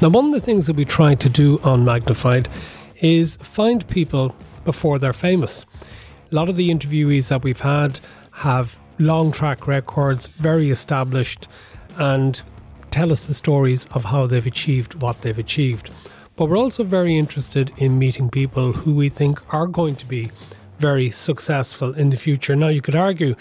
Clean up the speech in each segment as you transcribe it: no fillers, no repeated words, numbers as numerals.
Now, one of the things that we try to do on Magnified is find people before they're famous. A lot of the interviewees that we've had have long track records, very established, and tell us the stories of how they've achieved what they've achieved. But we're also very interested in meeting people who we think are going to be very successful in the future. Now, you could argue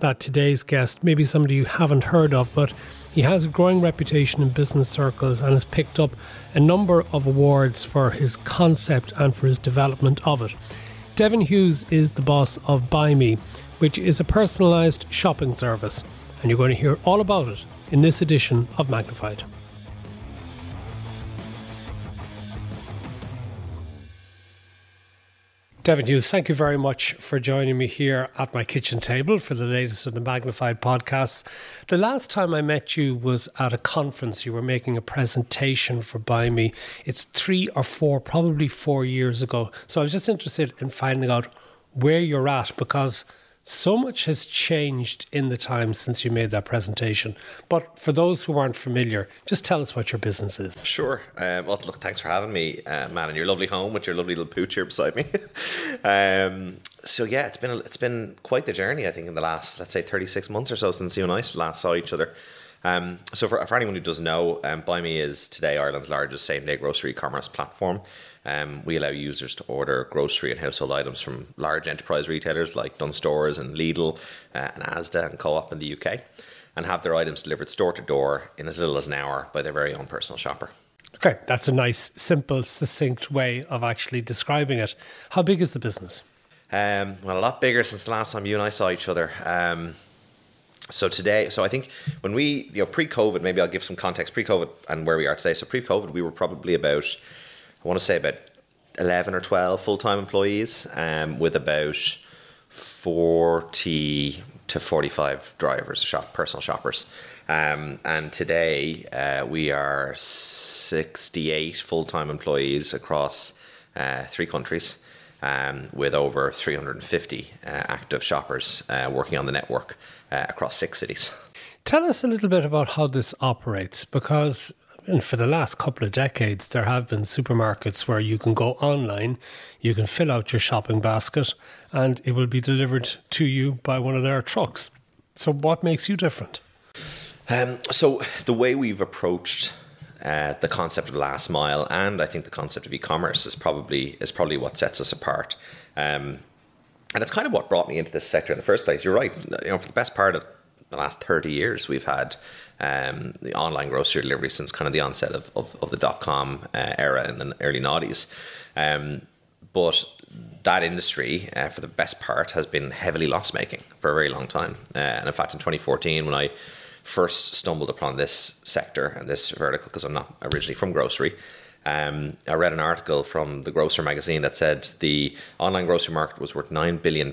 that today's guest may be somebody you haven't heard of, but he has a growing reputation in business circles and has picked up a number of awards for his concept and for his development of it. Devon Hughes is the boss of Buymie, which is a personalised shopping service, and you're going to hear all about it in this edition of Magnified. Devon Hughes, thank you very much for joining me here at my kitchen table for the latest of the Magnified podcasts. The last time I met you was at a conference. You were making a presentation for Buymie. It's 3 or 4, probably 4 years ago. So I was just interested in finding out where you're at, because so much has changed in the time since you made that presentation. But for those who aren't familiar, just tell us what your business is. Sure. Well, look, thanks for having me, man, in your lovely home with your lovely little pooch here beside me. So yeah, it's been quite the journey, I think, in the last, let's say, 36 months or so since you and I last saw each other. So for anyone who doesn't know, Buymie is today Ireland's largest same-day grocery commerce platform. We allow users to order grocery and household items from large enterprise retailers like Dunnes Stores and Lidl and Asda and Co-op in the UK, and have their items delivered store to door in as little as an hour by their very own personal shopper. Okay, that's a nice, simple, succinct way of actually describing it. How big is the business? Well, a lot bigger since the last time you and I saw each other. So I think when we, pre-COVID, maybe I'll give some context, pre-COVID and where we are today. So pre-COVID, we were probably about 11 or 12 full-time employees with about 40 to 45 drivers, personal shoppers. And today we are 68 full-time employees across 3 countries with over 350 active shoppers working on the network across 6 cities. Tell us a little bit about how this operates, because and for the last couple of decades, there have been supermarkets where you can go online, you can fill out your shopping basket, and it will be delivered to you by one of their trucks. So what makes you different? So the way we've approached the concept of last mile, and I think the concept of e-commerce, is probably what sets us apart. And it's kind of what brought me into this sector in the first place. You're right. For the best part of the last 30 years, we've had the online grocery delivery since kind of the onset of the dot-com era in the early noughties. But that industry, for the best part, has been heavily loss-making for a very long time. And in fact, in 2014, when I first stumbled upon this sector and this vertical, because I'm not originally from grocery, I read an article from the Grocer magazine that said the online grocery market was worth £9 billion,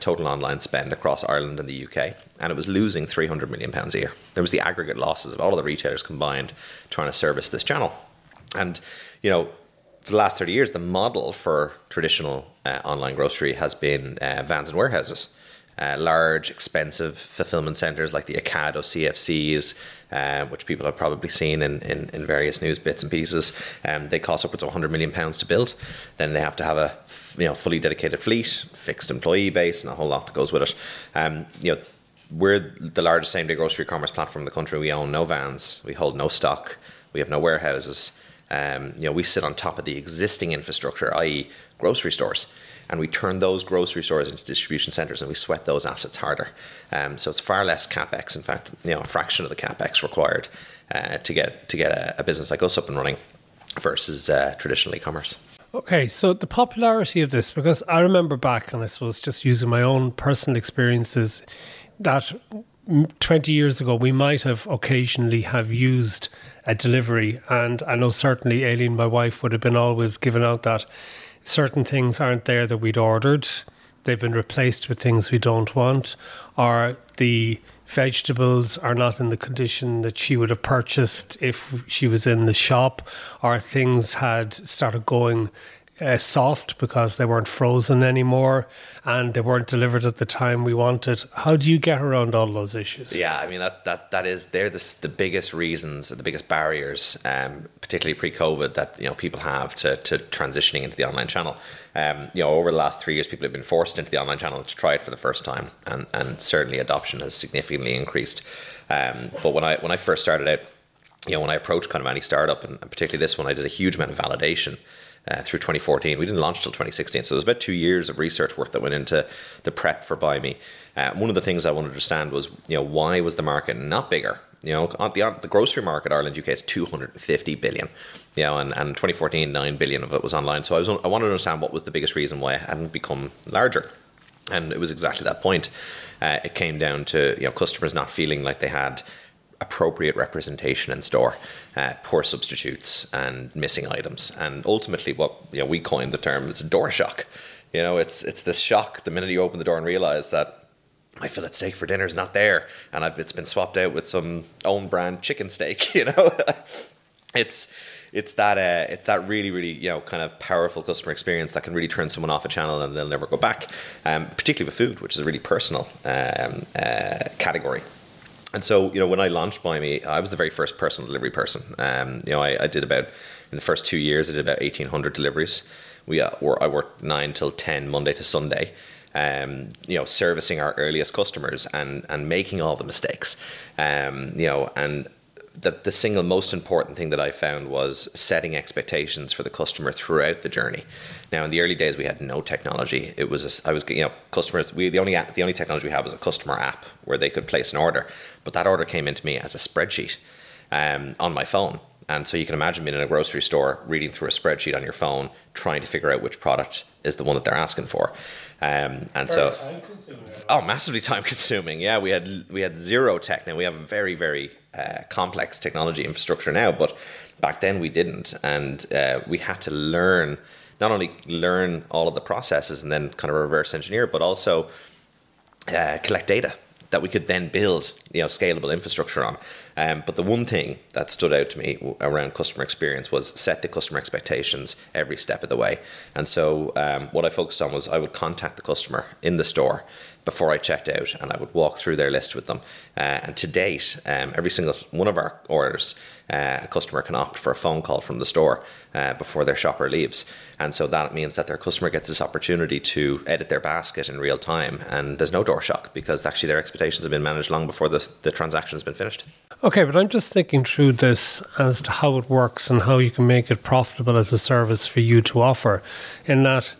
total online spend across Ireland and the UK, and it was losing £300 million a year. There was the aggregate losses of all of the retailers combined trying to service this channel. And, for the last 30 years, the model for traditional online grocery has been vans and warehouses, large, expensive fulfillment centres like the Ocado CFCs, which people have probably seen in various news bits and pieces. They cost upwards of £100 million to build. Then they have to have a fully dedicated fleet, fixed employee base, and a whole lot that goes with it. We're the largest same-day grocery commerce platform in the country. We own no vans. We hold no stock. We have no warehouses. We sit on top of the existing infrastructure, i.e. grocery stores. And we turn those grocery stores into distribution centres, and we sweat those assets harder. So it's far less CapEx. In fact, a fraction of the CapEx required to get a business like us up and running versus traditional e-commerce. Okay, so the popularity of this, because I remember back, and I suppose just using my own personal experiences, that 20 years ago we might have occasionally have used a delivery. And I know certainly Aileen, my wife, would have been always given out that certain things aren't there that we'd ordered. They've been replaced with things we don't want, or the vegetables are not in the condition that she would have purchased if she was in the shop, or things had started going soft because they weren't frozen anymore and they weren't delivered at the time we wanted. How do you get around all those issues? Yeah, I mean, they're the biggest reasons, the biggest barriers, particularly pre-COVID, that, you know, people have to transitioning into the online channel. You know, over the last 3 years, people have been forced into the online channel to try it for the first time, and certainly adoption has significantly increased. But when I first started out, you know, when I approached kind of any startup, and particularly this one, I did a huge amount of validation through 2014. We didn't launch till 2016. So it was about 2 years of research work that went into the prep for Buymie. One of the things I wanted to understand was, you know, why was the market not bigger? You know, the grocery market, Ireland, UK, is 250 billion, you know, and 2014, 9 billion of it was online. So I wanted to understand what was the biggest reason why it hadn't become larger. And it was exactly that point. It came down to, you know, customers not feeling like they had appropriate representation in store, poor substitutes and missing items. And ultimately what, you know, we coined the term is door shock. You know, it's this shock the minute you open the door and realize that my fillet steak for dinner is not there, and it's been swapped out with some own brand chicken steak. You know, it's that really, really, you know, kind of powerful customer experience that can really turn someone off a channel and they'll never go back. Particularly with food, which is a really personal category. And so, you know, when I launched Buymie, I was the very first personal delivery person. You know, I did about, in the first 2 years, I did about 1,800 deliveries. I worked 9 till 10 Monday to Sunday. You know, servicing our earliest customers and making all the mistakes, you know, and the single most important thing that I found was setting expectations for the customer throughout the journey. Now, in the early days, we had no technology. It was the only technology we had was a customer app where they could place an order, but that order came into me as a spreadsheet on my phone. And so you can imagine being in a grocery store, reading through a spreadsheet on your phone, trying to figure out which product is the one that they're asking for. And so, massively time consuming. Yeah, we had zero tech. Now we have a very, very complex technology infrastructure now, but back then we didn't. And we had to not only learn all of the processes and then kind of reverse engineer, but also collect data that we could then build, you know, scalable infrastructure on. But the one thing that stood out to me around customer experience was set the customer expectations every step of the way. And so what I focused on was I would contact the customer in the store before I checked out, and I would walk through their list with them. And to date, every single one of our orders, a customer can opt for a phone call from the store before their shopper leaves. And so that means that their customer gets this opportunity to edit their basket in real time. And there's no door shock because actually their expectations have been managed long before the transaction has been finished. Okay, but I'm just thinking through this as to how it works and how you can make it profitable as a service for you to offer, in that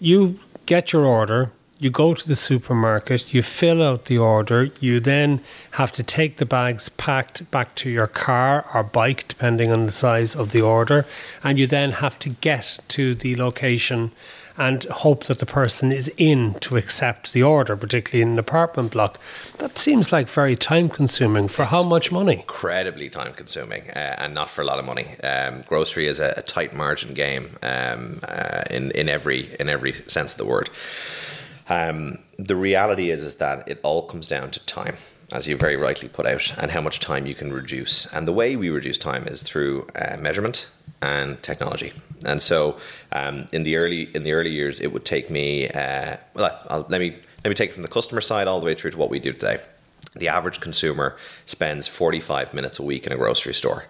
you get your order, you go to the supermarket, you fill out the order, you then have to take the bags packed back to your car or bike, depending on the size of the order, and you then have to get to the location and hope that the person is in to accept the order, particularly in an apartment block. That seems like very time-consuming for how much money? Incredibly time-consuming and not for a lot of money. Grocery is a tight margin game in every sense of the word. The reality is that it all comes down to time, as you very rightly put out, and how much time you can reduce. And the way we reduce time is through measurement and technology. And so in the early years, it would take me, let me take it from the customer side all the way through to what we do today. The average consumer spends 45 minutes a week in a grocery store.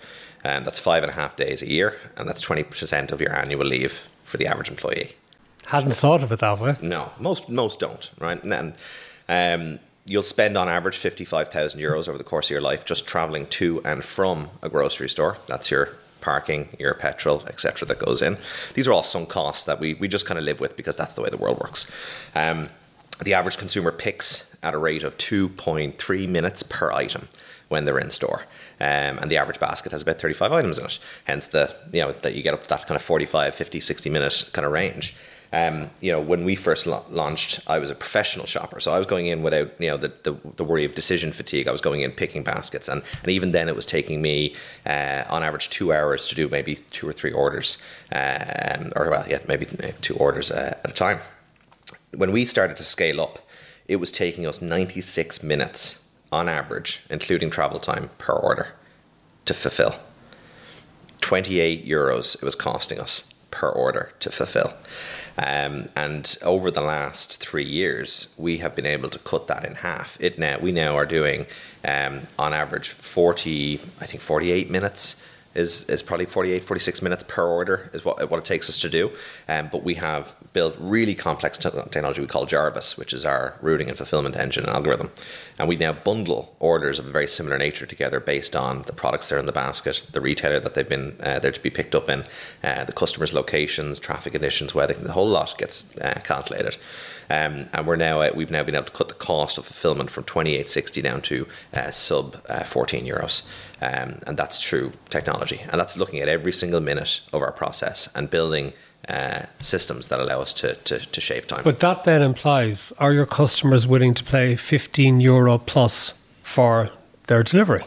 And that's 5.5 days a year. And that's 20% of your annual leave for the average employee. Hadn't thought of it that way. No, most don't, right? And you'll spend on average 55,000 euros over the course of your life just traveling to and from a grocery store. That's your parking, your petrol, etc. that goes in. These are all some costs that we just kind of live with because that's the way the world works. The average consumer picks at a rate of 2.3 minutes per item when they're in store. And the average basket has about 35 items in it. Hence that you get up to that kind of 45, 50, 60 minute kind of range. You know, when we first launched, I was a professional shopper, so I was going in without, you know, the worry of decision fatigue. I was going in picking baskets, and even then, it was taking me on average 2 hours to do maybe 2 or 3 orders, maybe 2 orders at a time. When we started to scale up, it was taking us 96 minutes on average, including travel time per order, to fulfill. €28 it was costing us per order to fulfill. And over the last 3 years, we have been able to cut that in half. We now are doing, on average, 48 minutes is probably 48, 46 minutes per order is what it takes us to do. But we have built really complex technology we call Jarvis, which is our routing and fulfillment engine and algorithm. And we now bundle orders of a very similar nature together based on the products that are in the basket, the retailer that they've been there to be picked up in, the customer's locations, traffic conditions, weather, the whole lot gets calculated. And we've now been able to cut the cost of fulfillment from $28.60 down to sub €14. And that's through technology. And that's looking at every single minute of our process and building systems that allow us to shave time. But that then implies, are your customers willing to pay €15 plus for their delivery?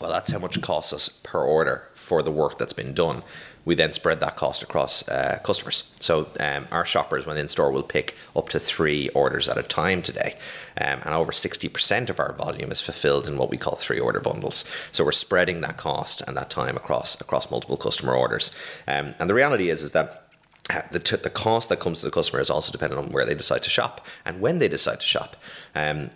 Well, that's how much it costs us per order for the work that's been done. We then spread that cost across customers. So our shoppers, when in store, will pick up to 3 orders at a time today. And over 60% of our volume is fulfilled in what we call 3-order bundles. So we're spreading that cost and that time across multiple customer orders. And the reality is that the cost that comes to the customer is also dependent on where they decide to shop and when they decide to shop.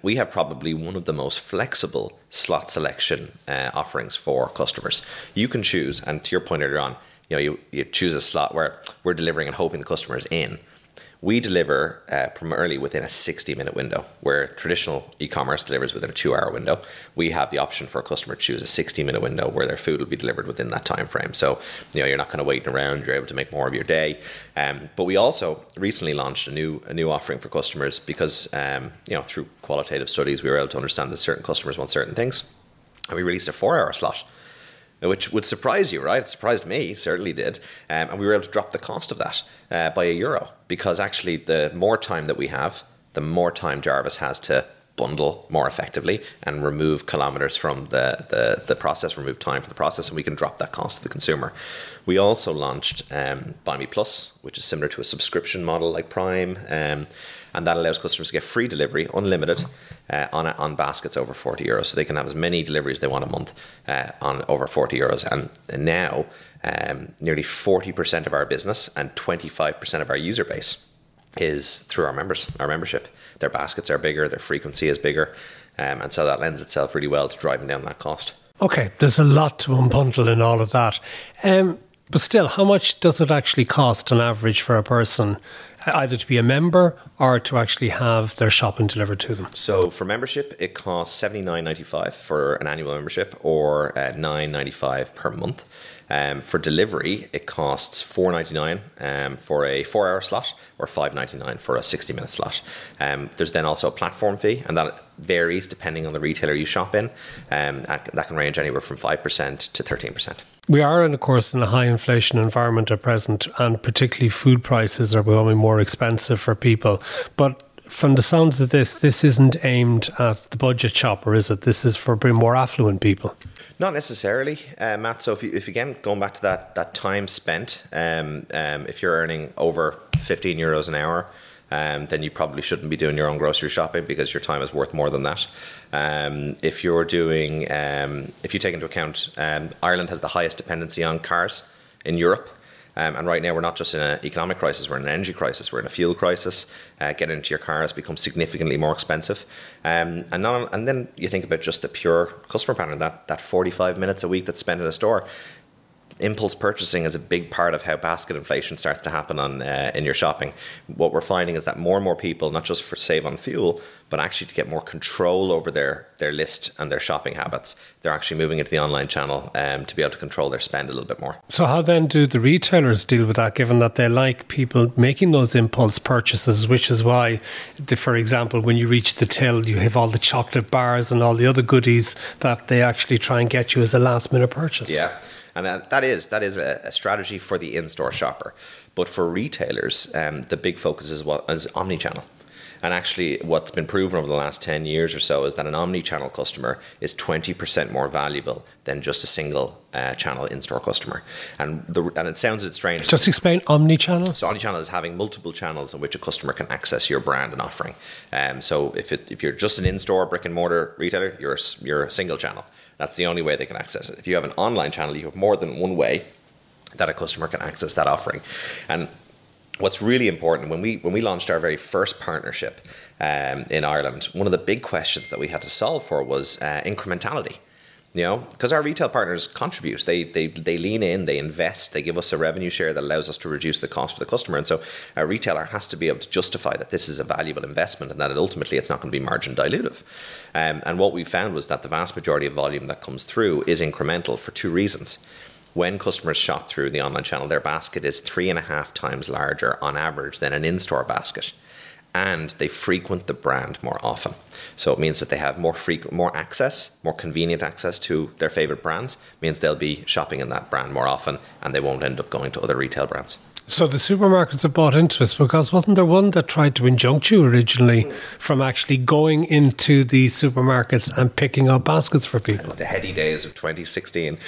We have probably one of the most flexible slot selection offerings for customers. You can choose, and to your point earlier on, you choose a slot where we're delivering and hoping the customer is in. We deliver primarily within a 60-minute window, where traditional e-commerce delivers within a 2-hour window. We have the option for a customer to choose a 60-minute window where their food will be delivered within that time frame. So you're not kind of waiting around. You're able to make more of your day. But we also recently launched a new offering for customers because through qualitative studies we were able to understand that certain customers want certain things, and we released a 4-hour slot, which would surprise you, right? It surprised me, certainly did. And we were able to drop the cost of that by €1, because actually the more time that we have, the more time Jarvis has to bundle more effectively and remove kilometers from the process, remove time from the process, and we can drop that cost to the consumer. We also launched Buymie Plus, which is similar to a subscription model like Prime, and that allows customers to get free delivery, unlimited, on baskets over €40. So they can have as many deliveries they want a month on over €40. And now, nearly 40% of our business and 25% of our user base is through our membership. Their baskets are bigger, their frequency is bigger. And so that lends itself really well to driving down that cost. Okay, there's a lot to unbundle in all of that. But still, how much does it actually cost on average for a person either to be a member or to actually have their shopping delivered to them? So for membership, it costs $79.95 for an annual membership, or $9.95 per month. For delivery, it costs $4.99 for a 4-hour slot, or $5.99 for a 60-minute slot. There's then also a platform fee, and that varies depending on the retailer you shop in. That can range anywhere from 5% to 13%. We are, in a high inflation environment at present, and particularly food prices are becoming more expensive for people. But from the sounds of this isn't aimed at the budget shopper, is it? This is for more affluent people. Not necessarily, Matt. So if again, going back to that time spent, if you're earning over €15 an hour, then you probably shouldn't be doing your own grocery shopping, because your time is worth more than that. If you take into account, Ireland has the highest dependency on cars in Europe. And right now, we're not just in an economic crisis, we're in an energy crisis, we're in a fuel crisis. Getting into your car has become significantly more expensive. And then you think about just the pure customer pattern, that 45 minutes a week that's spent in a store. Impulse purchasing is a big part of how basket inflation starts to happen in your shopping. What we're finding is that more and more people, not just for save on fuel, but actually to get more control over their list and their shopping habits, they're actually moving into the online channel to be able to control their spend a little bit more. So how then do the retailers deal with that, given that they like people making those impulse purchases, which is why, for example, when you reach the till, you have all the chocolate bars and all the other goodies that they actually try and get you as a last minute purchase. Yeah. And that is a strategy for the in-store shopper. But for retailers, the big focus is omnichannel. And actually what's been proven over the last 10 years or so is that an omnichannel customer is 20% more valuable than just a single channel in-store customer. And it sounds a bit strange. Just explain omnichannel. So omnichannel is having multiple channels in which a customer can access your brand and offering. So if you're just an in-store brick and mortar retailer, you're a single channel. That's the only way they can access it. If you have an online channel, you have more than one way that a customer can access that offering. And what's really important, when we launched our very first partnership in Ireland, one of the big questions that we had to solve for was incrementality. You know, because our retail partners contribute, they lean in, they invest, they give us a revenue share that allows us to reduce the cost for the customer. And so a retailer has to be able to justify that this is a valuable investment and that ultimately it's not going to be margin dilutive. And what we found was that the vast majority of volume that comes through is incremental for two reasons. When customers shop through the online channel, their basket is 3.5 times larger on average than an in-store basket. And they frequent the brand more often. So it means that they have more access, more convenient access to their favorite brands. It means they'll be shopping in that brand more often and they won't end up going to other retail brands. So the supermarkets have bought into us, because wasn't there one that tried to injunct you originally from actually going into the supermarkets and picking up baskets for people? The heady days of 2016.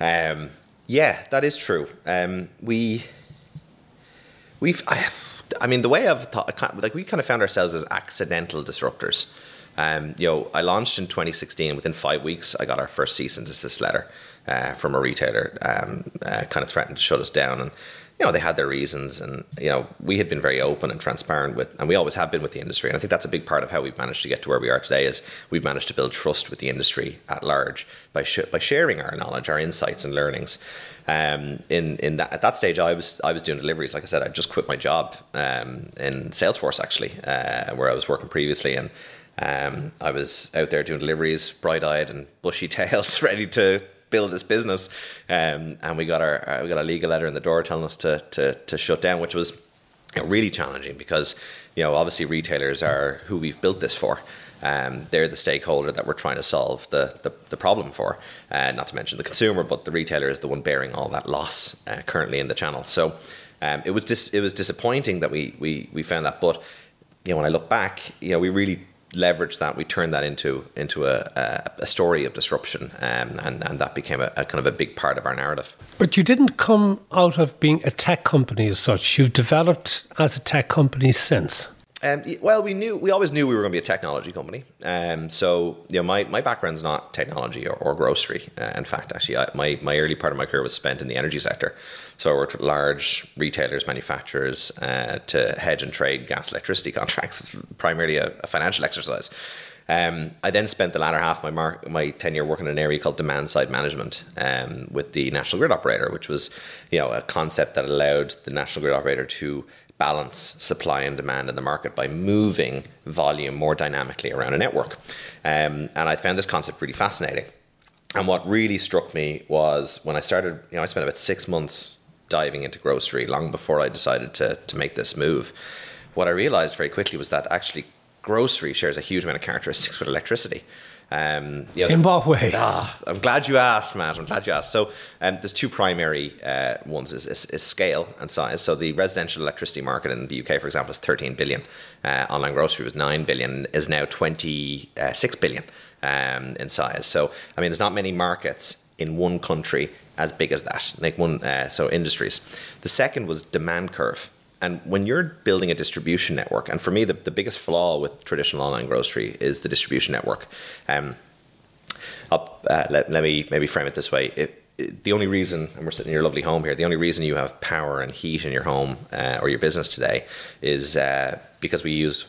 Yeah, that is true. The way I've thought, like, we kind of found ourselves as accidental disruptors. I launched in 2016. Within 5 weeks, I got our first cease and desist letter from a retailer, kind of threatened to shut us down. And, you know, they had their reasons. And, you know, we had been very open and transparent with, and we always have been with the industry. And I think that's a big part of how we've managed to get to where we are today, is we've managed to build trust with the industry at large by sharing our knowledge, our insights and learnings. At that stage, I was doing deliveries. Like I said, I just quit my job in Salesforce, actually, where I was working previously, and I was out there doing deliveries, bright-eyed and bushy-tailed, ready to build this business. And we got a legal letter in the door telling us to shut down, which was really challenging because, you know, obviously retailers are who we've built this for. They're the stakeholder that we're trying to solve the problem for, not to mention the consumer, but the retailer is the one bearing all that loss currently in the channel. So it was disappointing that we found that. But, you know, when I look back, you know, we really leveraged that. We turned that into a story of disruption, and that became a kind of a big part of our narrative. But you didn't come out of being a tech company as such. You've developed as a tech company since. We always knew we were going to be a technology company. So, you know, my background's not technology or grocery. In fact, actually, my early part of my career was spent in the energy sector. So I worked with large retailers, manufacturers, to hedge and trade gas, electricity contracts. It's primarily a financial exercise. I then spent the latter half of my tenure working in an area called demand side management with the National Grid Operator, which was, you know, a concept that allowed the National Grid Operator to balance supply and demand in the market by moving volume more dynamically around a network. And I found this concept really fascinating. And what really struck me was when I started, you know, I spent about 6 months diving into grocery long before I decided to make this move. What I realized very quickly was that actually grocery shares a huge amount of characteristics with electricity. You know, in what way? I'm glad you asked, Matt. I'm glad you asked. So there's two primary ones is scale and size. So the residential electricity market in the UK, for example, is 13 billion. Online grocery was 9 billion, is now 26 billion in size. So, I mean, there's not many markets in one country as big as that. Like so industries. The second was demand curve. And when you're building a distribution network, and for me, the biggest flaw with traditional online grocery is the distribution network. Let me maybe frame it this way. The only reason, and we're sitting in your lovely home here, the only reason you have power and heat in your home or your business today is because we use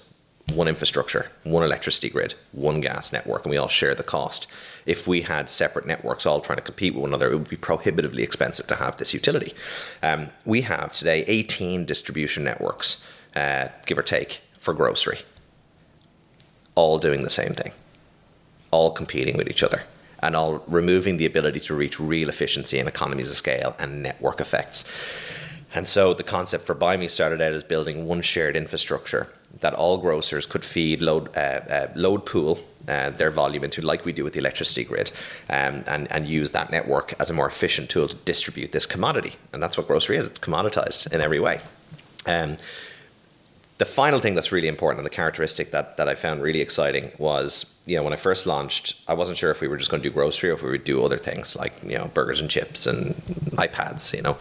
one infrastructure, one electricity grid, one gas network, and we all share the cost. If we had separate networks all trying to compete with one another, it would be prohibitively expensive to have this utility. We have today 18 distribution networks, give or take, for grocery, all doing the same thing, all competing with each other, and all removing the ability to reach real efficiency and economies of scale and network effects. And so the concept for Buymie started out as building one shared infrastructure that all grocers could feed, load pool their volume into, like we do with the electricity grid, and use that network as a more efficient tool to distribute this commodity. And that's what grocery is. It's commoditized in every way. The final thing that's really important, and the characteristic that I found really exciting, was, you know, when I first launched, I wasn't sure if we were just going to do grocery or if we would do other things like, you know, burgers and chips and iPads, you know.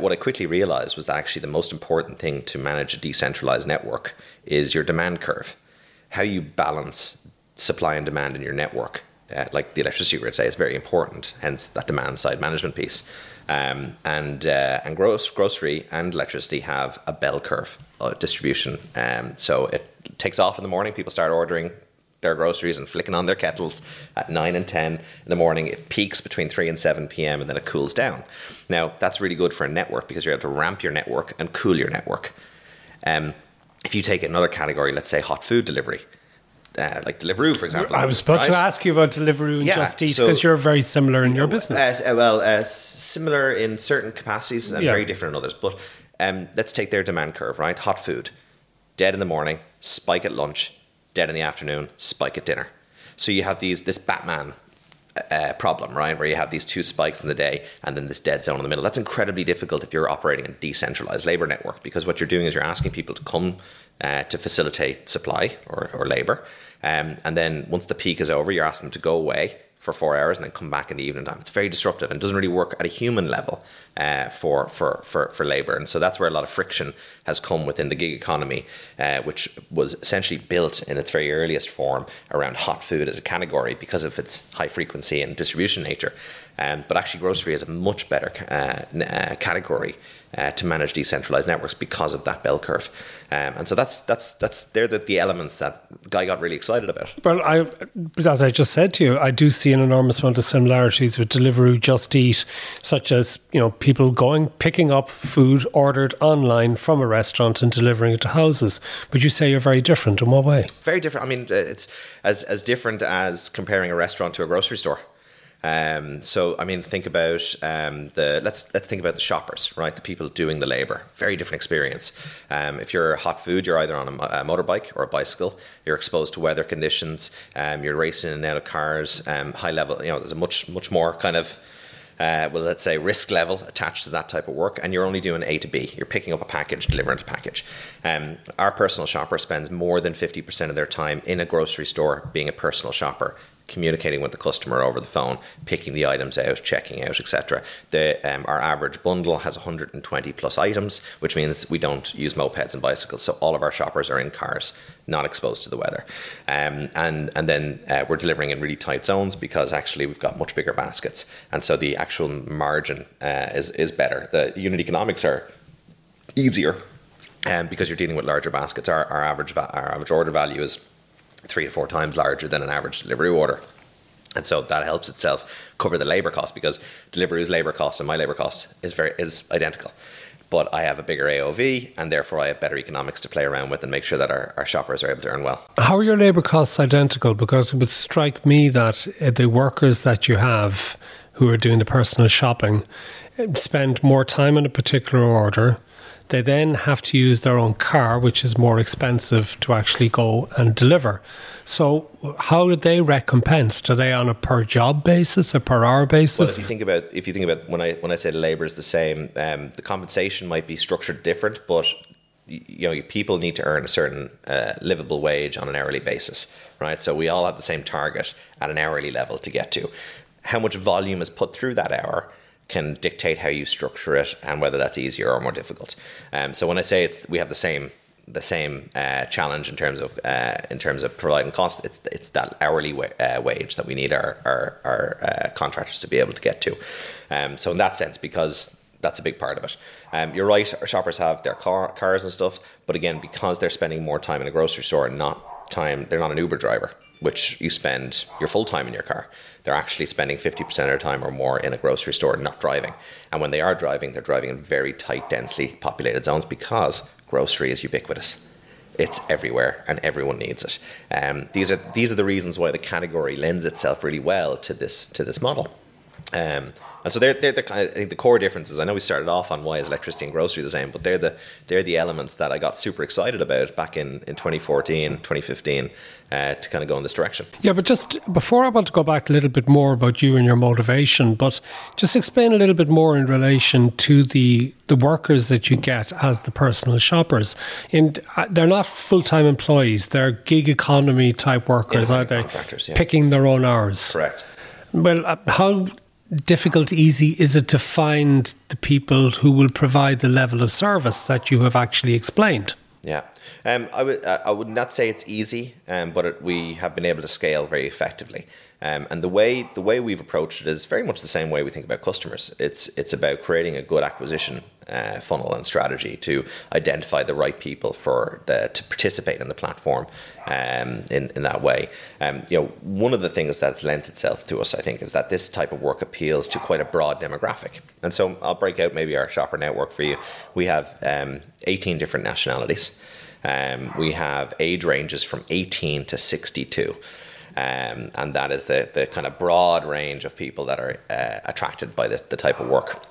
What I quickly realized was that actually the most important thing to manage a decentralized network is your demand curve, how you balance supply and demand in your network. Like the electricity grid today is very important, hence that demand side management piece. And grocery and electricity have a bell curve distribution. So it takes off in the morning. People start ordering their groceries and flicking on their kettles at 9 and 10 in the morning. It peaks between 3 and 7 p.m. and then it cools down. Now, that's really good for a network because you're able to ramp your network and cool your network. If you take another category, let's say hot food delivery, like Deliveroo, for example. I was about to ask you about Deliveroo and Just Eat because you're very similar in your business. Similar in certain capacities and very different in others. But let's take their demand curve, right? Hot food, dead in the morning, spike at lunch, dead in the afternoon, spike at dinner. So you have this Batman problem, right? Where you have these two spikes in the day and then this dead zone in the middle. That's incredibly difficult if you're operating a decentralized labor network, because what you're doing is you're asking people to come to facilitate supply or labor. And then once the peak is over, you're asking them to go away for 4 hours and then come back in the evening time. It's very disruptive and doesn't really work at a human level for labor. And so that's where a lot of friction has come within the gig economy, which was essentially built in its very earliest form around hot food as a category because of its high frequency and distribution nature. But actually grocery is a much better category to manage decentralized networks because of that bell curve. And so they're the elements that Guy got really excited about. Well, as I just said to you, I do see an enormous amount of similarities with Deliveroo, Just Eat, such as, people picking up food ordered online from a restaurant and delivering it to houses. But you say you're very different. In what way? Very different. I mean, it's as different as comparing a restaurant to a grocery store. So, I mean, think about let's think about the shoppers, right? The people doing the labor. Very different experience. If you're hot food, you're either on a motorbike or a bicycle. You're exposed to weather conditions. You're racing in and out of cars. High level, there's a much more kind of risk level attached to that type of work, and you're only doing A to B. You're picking up a package, delivering a package. Our personal shopper spends more than 50% of their time in a grocery store being a personal shopper, communicating with the customer over the phone, picking the items out, checking out, etc. Our average bundle has 120 plus items, which means we don't use mopeds and bicycles. So all of our shoppers are in cars, not exposed to the weather. And then we're delivering in really tight zones because actually we've got much bigger baskets. And so the actual margin is better. The unit economics are easier because you're dealing with larger baskets. Our average order value is 3 to 4 times larger than an average delivery order. And so that helps itself cover the labor cost, because Deliveroo's labor cost and my labor cost is identical. But I have a bigger AOV and therefore I have better economics to play around with and make sure that our shoppers are able to earn well. How are your labor costs identical? Because it would strike me that the workers that you have who are doing the personal shopping spend more time on a particular order. They then have to use their own car, which is more expensive to actually go and deliver. So how are they recompensed? Are they on a per job basis, a per hour basis? Well, if you think about when I say labor is the same, the compensation might be structured different, but people need to earn a certain livable wage on an hourly basis, right? So we all have the same target at an hourly level to get to. How much volume is put through that hour can dictate how you structure it and whether that's easier or more difficult. So when I say we have the same challenge in terms of providing cost, it's that hourly wage that we need our contractors to be able to get to. So in that sense, because that's a big part of it. You're right, our shoppers have their cars and stuff, but again, because they're spending more time in a grocery store and they're not an Uber driver, which you spend your full time in your car. They're actually spending 50% of their time or more in a grocery store not driving. And when they are driving, they're driving in very tight, densely populated zones because grocery is ubiquitous. It's everywhere and everyone needs it. These are the reasons why the category lends itself really well to this model. And so they're kind of, I think the core differences, I know we started off on why is electricity and grocery the same, but they're the elements that I got super excited about back in 2014, 2015, to kind of go in this direction. Yeah, but just before, I want to go back a little bit more about you and your motivation, but just explain a little bit more in relation to the workers that you get as the personal shoppers. And they're not full-time employees, they're gig economy type workers, are they? Contractors, yeah. Picking their own hours. Correct. Well, how difficult, easy is it to find the people who will provide the level of service that you have actually explained? Yeah, I would not say it's easy, but we have been able to scale very effectively. And the way we've approached it is very much the same way we think about customers. It's about creating a good acquisition funnel and strategy to identify the right people to participate in the platform in that way. One of the things that's lent itself to us, I think, is that this type of work appeals to quite a broad demographic. And so I'll break out maybe our shopper network for you. We have 18 different nationalities. We have age ranges from 18 to 62. And that is the kind of broad range of people that are attracted by the type of work.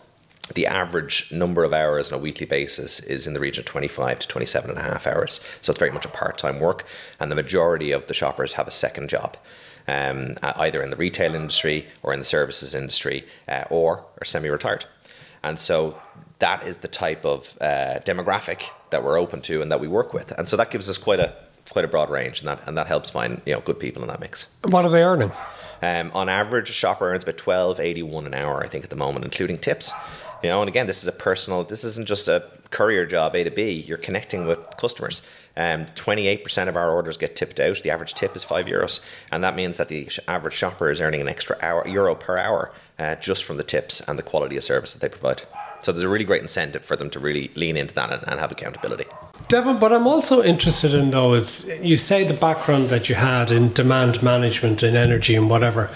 The average number of hours on a weekly basis is in the region of 25 to 27 and a half hours. So it's very much a part-time work. And the majority of the shoppers have a second job, either in the retail industry or in the services industry or are semi-retired. And so that is the type of demographic that we're open to and that we work with. And so that gives us quite a broad range, and that helps find good people in that mix. What are they earning? On average, a shopper earns about $12.81 an hour, I think, at the moment, including tips. And again, this isn't just a courier job A to B. You're connecting with customers. 28% of our orders get tipped out. The average tip is €5, and that means that the average shopper is earning an extra euro per hour just from the tips and the quality of service that they provide. So there's a really great incentive for them to really lean into that and have accountability. Devon, but I'm also interested in, though, is you say the background that you had in demand management and energy and whatever.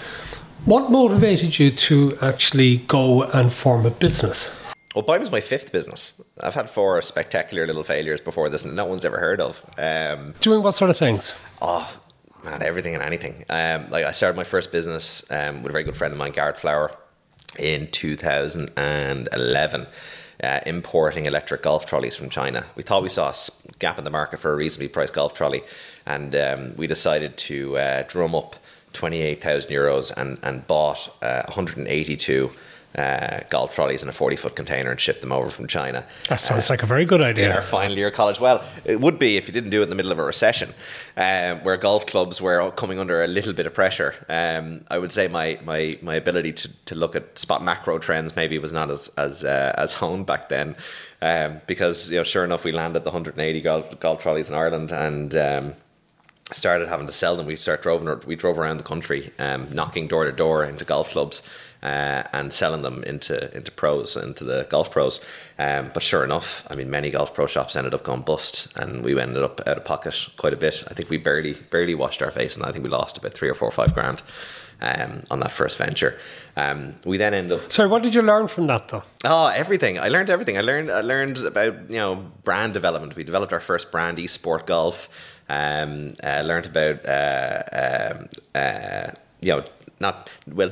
What motivated you to actually go and form a business? Well, Buymie's my fifth business. I've had 4 spectacular little failures before this and no one's ever heard of. Doing what sort of things? Oh, man, everything and anything. I started my first business with a very good friend of mine, Gareth Flower, in 2011, importing electric golf trolleys from China. We thought we saw a gap in the market for a reasonably priced golf trolley, and we decided to drum up €28,000 and bought 182 golf trolleys in a 40-foot container and shipped them over from China. That sounds like a very good idea. In our final year of college. Well, it would be if you didn't do it in the middle of a recession where golf clubs were coming under a little bit of pressure. I would say my ability to look at spot macro trends maybe was not as honed back then, because sure enough we landed the 180 golf trolleys in Ireland and started having to sell them. We drove around the country knocking door to door into golf clubs. And selling them into the golf pros. But sure enough, many golf pro shops ended up going bust and we ended up out of pocket quite a bit. I think we barely washed our face and I think we lost about 3 or 4 or 5 grand on that first venture. We then ended up... Sorry, what did you learn from that though? Oh, everything. I learned everything. I learned about brand development. We developed our first brand, e-sport golf. Learned about...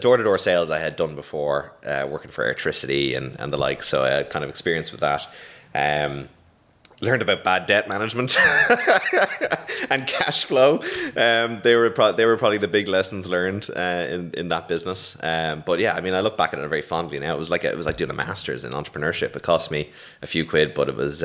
door-to-door sales I had done before, working for electricity and the like, so I had kind of experience with that. Learned about bad debt management and cash flow. They were probably the big lessons learned in that business. But yeah, I look back at it very fondly now. It was like doing a master's in entrepreneurship. It cost me a few quid, but it was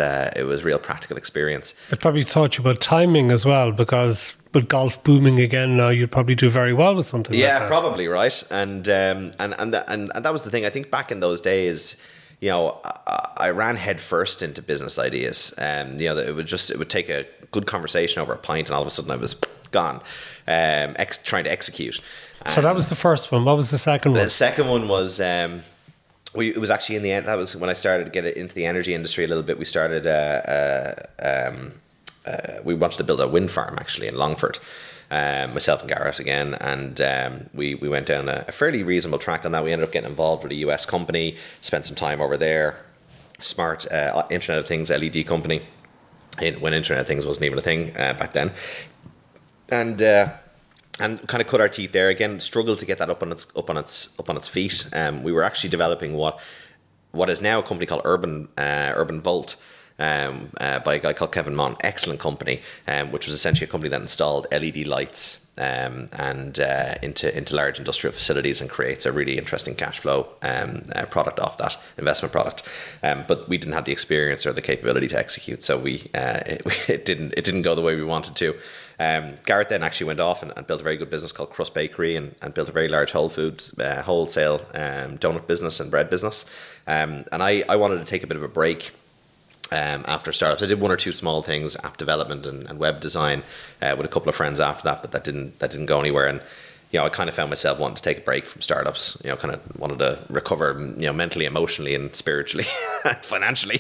real practical experience. It probably taught you about timing as well, because with golf booming again now, you'd probably do very well with something like that. Yeah, probably, right? And that was the thing. I think back in those days, I ran headfirst into business ideas. It would take a good conversation over a pint, and all of a sudden I was gone, trying to execute. So that was the first one. What was the second one? The second one was it was actually in the end. That was when I started to get into the energy industry a little bit. We started. We wanted to build a wind farm actually in Longford. Myself and Garrett again, and we went down a fairly reasonable track on that. We ended up getting involved with a US company, spent some time over there, smart Internet of Things LED company, when Internet of Things wasn't even a thing back then, and kind of cut our teeth there again. Struggled to get that up on its feet. We were actually developing what is now a company called Urban Volt. By a guy called Kevin Mon, excellent company, which was essentially a company that installed LED lights and into large industrial facilities and creates a really interesting cash flow product off that investment product. But we didn't have the experience or the capability to execute, so it didn't go the way we wanted to. Garrett then actually went off and built a very good business called Crust Bakery and built a very large Whole Foods wholesale donut business and bread business. And I wanted to take a bit of a break. After startups, I did 1 or 2 small things, app development and web design, with a couple of friends after that, but that didn't go anywhere. And you know, I kind of found myself wanting to take a break from startups, you know, kind of wanted to recover, you know, mentally, emotionally and spiritually and financially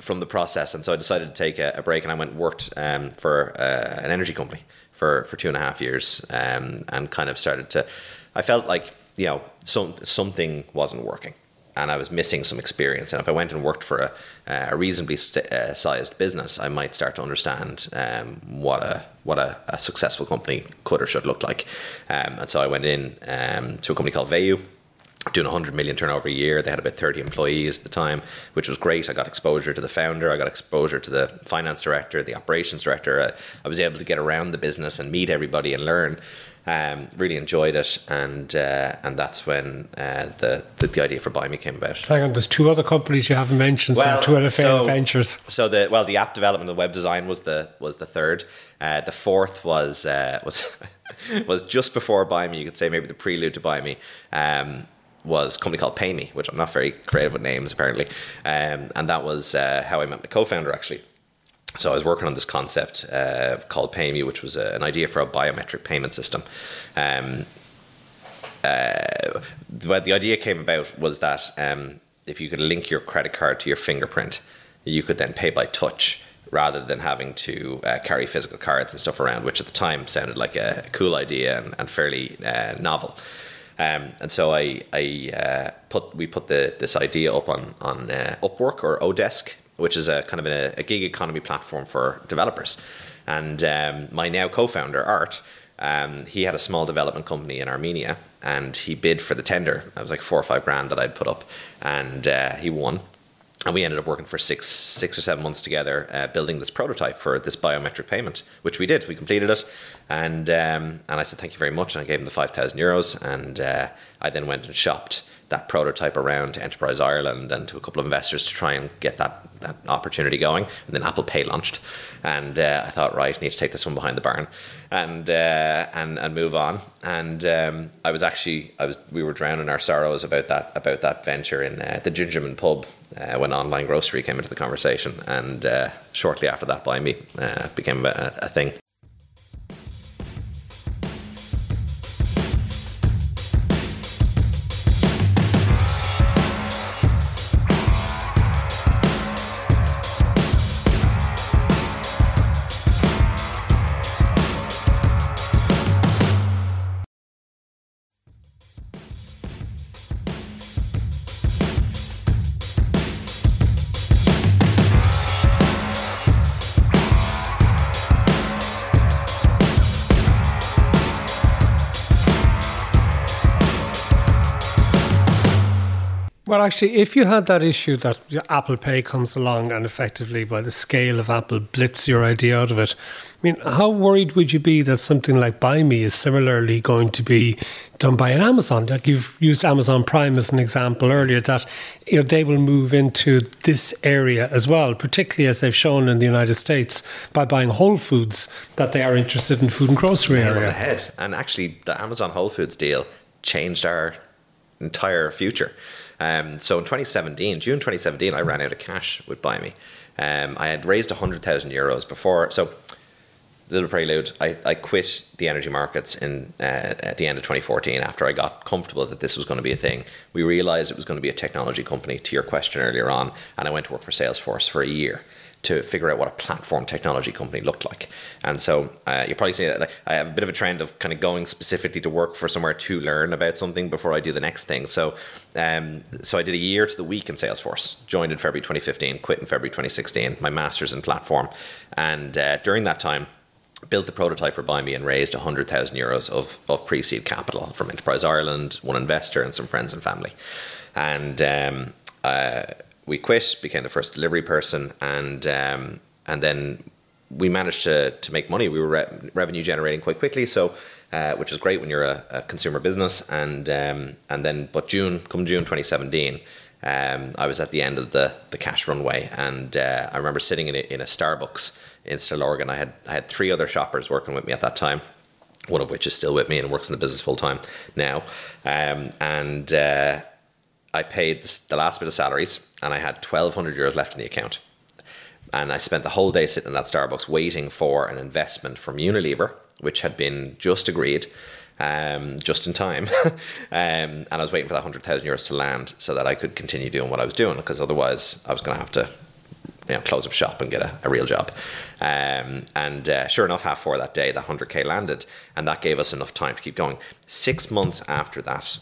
from the process. And so I decided to take a break, and I went and worked for an energy company for 2.5 years, and kind of started to, I felt like, you know, something wasn't working and I was missing some experience. And if I went and worked for a reasonably sized business, I might start to understand what a successful company could or should look like. And so I went in to a company called Vayu, doing 100 million turnover a year. They had about 30 employees at the time, which was great. I got exposure to the founder. I got exposure to the finance director, the operations director. I was able to get around the business and meet everybody and learn. Really enjoyed it, and that's when the idea for Buymie came about. Hang on, there's two other companies you haven't mentioned. Well, two other failed ventures. So the app development and web design was the third. The fourth was just before Buymie. You could say maybe the prelude to Buymie. Was a company called PayMe, which I'm not very creative with names apparently, and that was how I met my co-founder actually. So I was working on this concept called PayMe, which was an idea for a biometric payment system. The idea came about was that if you could link your credit card to your fingerprint, you could then pay by touch rather than having to carry physical cards and stuff around, which at the time sounded like a cool idea and fairly novel. And so we put this idea up on Upwork or Odesk, which is a kind of a gig economy platform for developers. And my now co-founder, Art, he had a small development company in Armenia, and he bid for the tender. It was like 4 or 5 grand that I'd put up, and he won. And we ended up working for six or 7 months together, building this prototype for this biometric payment, which we did. We completed it, and I said, thank you very much, and I gave him the €5,000, and I then went and shopped that prototype around to Enterprise Ireland and to a couple of investors to try and get that opportunity going. And then Apple Pay launched, and I thought, right, I need to take this one behind the barn and move on. And we were drowning our sorrows about that venture in the Gingerman pub when online grocery came into the conversation, and shortly after that, Buymie became a thing. Well, actually, if you had that issue that Apple Pay comes along and effectively by the scale of Apple blitz your idea out of it, I mean, how worried would you be that something like Buymie is similarly going to be done by an Amazon? Like, you've used Amazon Prime as an example earlier, that, you know, they will move into this area as well, particularly as they've shown in the United States by buying Whole Foods, that they are interested in food and grocery area. Ahead. And actually, the Amazon Whole Foods deal changed our entire future. So in June 2017, I ran out of cash with Buymie. I had raised €100,000 before. So, little prelude, I quit the energy markets at the end of 2014 after I got comfortable that this was going to be a thing. We realized it was going to be a technology company, to your question earlier on, and I went to work for Salesforce for a year to figure out what a platform technology company looked like. And so you're probably seeing that, like, I have a bit of a trend of kind of going specifically to work for somewhere to learn about something before I do the next thing. So so I did a year to the week in Salesforce, joined in February 2015, quit in February 2016, my master's in platform. And during that time, built the prototype for Buymie and raised €100,000 of pre-seed capital from Enterprise Ireland, one investor and some friends and family. And we quit, became the first delivery person, and then we managed to make money. We were revenue generating quite quickly, so which is great when you're a consumer business. And then, but June 2017, I was at the end of the cash runway, and I remember sitting in a Starbucks in Stillorgan. I had 3 other shoppers working with me at that time, one of which is still with me and works in the business full time now, and. I paid the last bit of salaries, and I had €1,200 left in the account. And I spent the whole day sitting in that Starbucks waiting for an investment from Unilever, which had been just agreed, just in time. And I was waiting for that €100,000 to land so that I could continue doing what I was doing, because otherwise I was going to have to, you know, close up shop and get a real job. Sure enough, half four that day, the 100K landed, and that gave us enough time to keep going. 6 months after that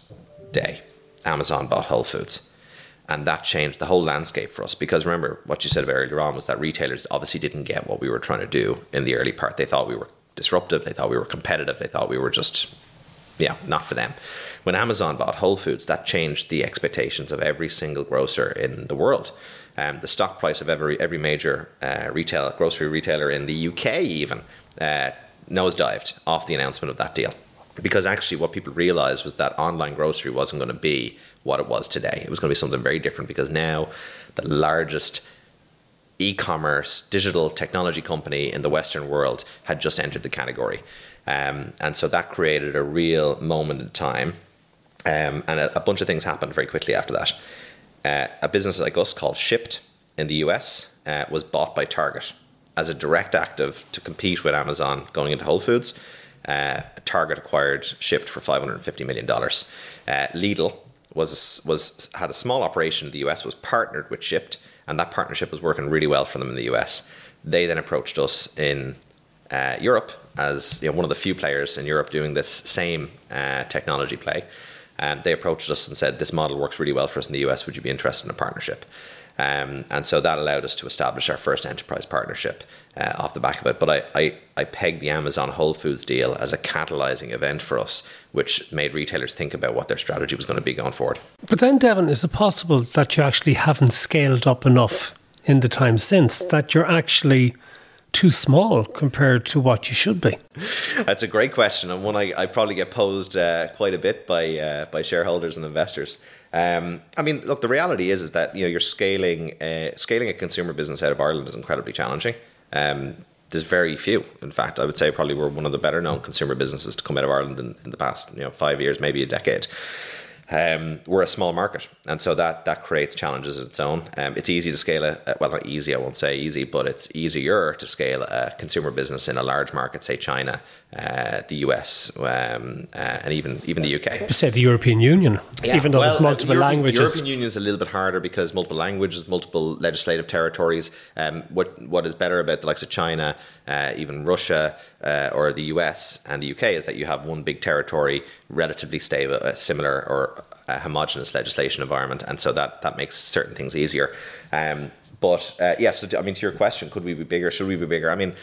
day, Amazon bought Whole Foods, and that changed the whole landscape for us, because remember what you said earlier on was that retailers obviously didn't get what we were trying to do in the early part. They thought we were disruptive, they thought we were competitive, they thought we were just, yeah, not for them. When Amazon bought Whole Foods, that changed the expectations of every single grocer in the world. The stock price of every major grocery retailer in the UK even nosedived off the announcement of that deal, because actually what people realized was that online grocery wasn't going to be what it was today. It was going to be something very different, because now the largest e-commerce digital technology company in the Western world had just entered the category. And so that created a real moment in time. And a bunch of things happened very quickly after that. A business like us called Shipt in the US was bought by Target as a direct active to compete with Amazon going into Whole Foods. Target acquired Shipt for $550 million. Lidl had a small operation in the US, was partnered with Shipt, and that partnership was working really well for them in the US. They then approached us in Europe as, you know, one of the few players in Europe doing this same technology play. And they approached us and said, this model works really well for us in the US. Would you be interested in a partnership? And so that allowed us to establish our first enterprise partnership off the back of it. But I pegged the Amazon Whole Foods deal as a catalyzing event for us, which made retailers think about what their strategy was going to be going forward. But then, Devon, is it possible that you actually haven't scaled up enough in the time since, that you're actually too small compared to what you should be? That's a great question, and one I probably get posed quite a bit by shareholders and investors. I mean, look, the reality is that, you know, you're scaling a consumer business out of Ireland is incredibly challenging. There's very few. In fact, I would say probably we're one of the better known consumer businesses to come out of Ireland in the past, you know, 5 years, maybe a decade. We're a small market, and so that creates challenges of its own. It's easy to scale but it's easier to scale a consumer business in a large market, say China, the US, and even the UK. You say the European Union, yeah. Even though there's multiple languages. The European Union is a little bit harder because multiple languages, multiple legislative territories. What is better about the likes of China, even Russia, or the US and the UK is that you have one big territory, relatively stable, similar or homogenous legislation environment, and so that makes certain things easier. So I mean, to your question, could we be bigger? Should we be bigger? I mean,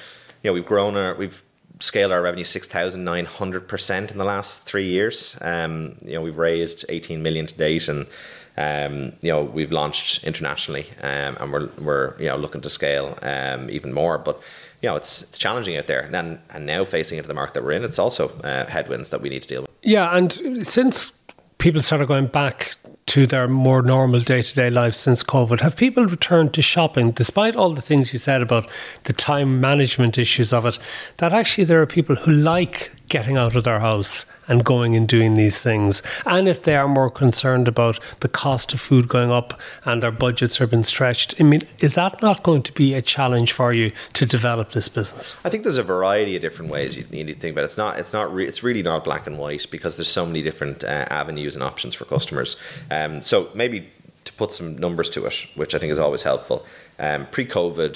you know, we've scaled our revenue 6,900% in the last 3 years. You know, we've raised 18 million to date, and you know, we've launched internationally, and we're you know, looking to scale even more, but. You know, it's challenging out there. And now facing into the market that we're in, it's also headwinds that we need to deal with. Yeah, and since people started going back to their more normal day-to-day lives since COVID, have people returned to shopping, despite all the things you said about the time management issues of it, that actually there are people who like getting out of their house and going and doing these things? And if they are more concerned about the cost of food going up and their budgets are being stretched, I mean, is that not going to be a challenge for you to develop this business? I think there's a variety of different ways you need to think about it. It's really not black and white, because there's so many different avenues and options for customers. So maybe to put some numbers to it, which I think is always helpful. Pre-COVID,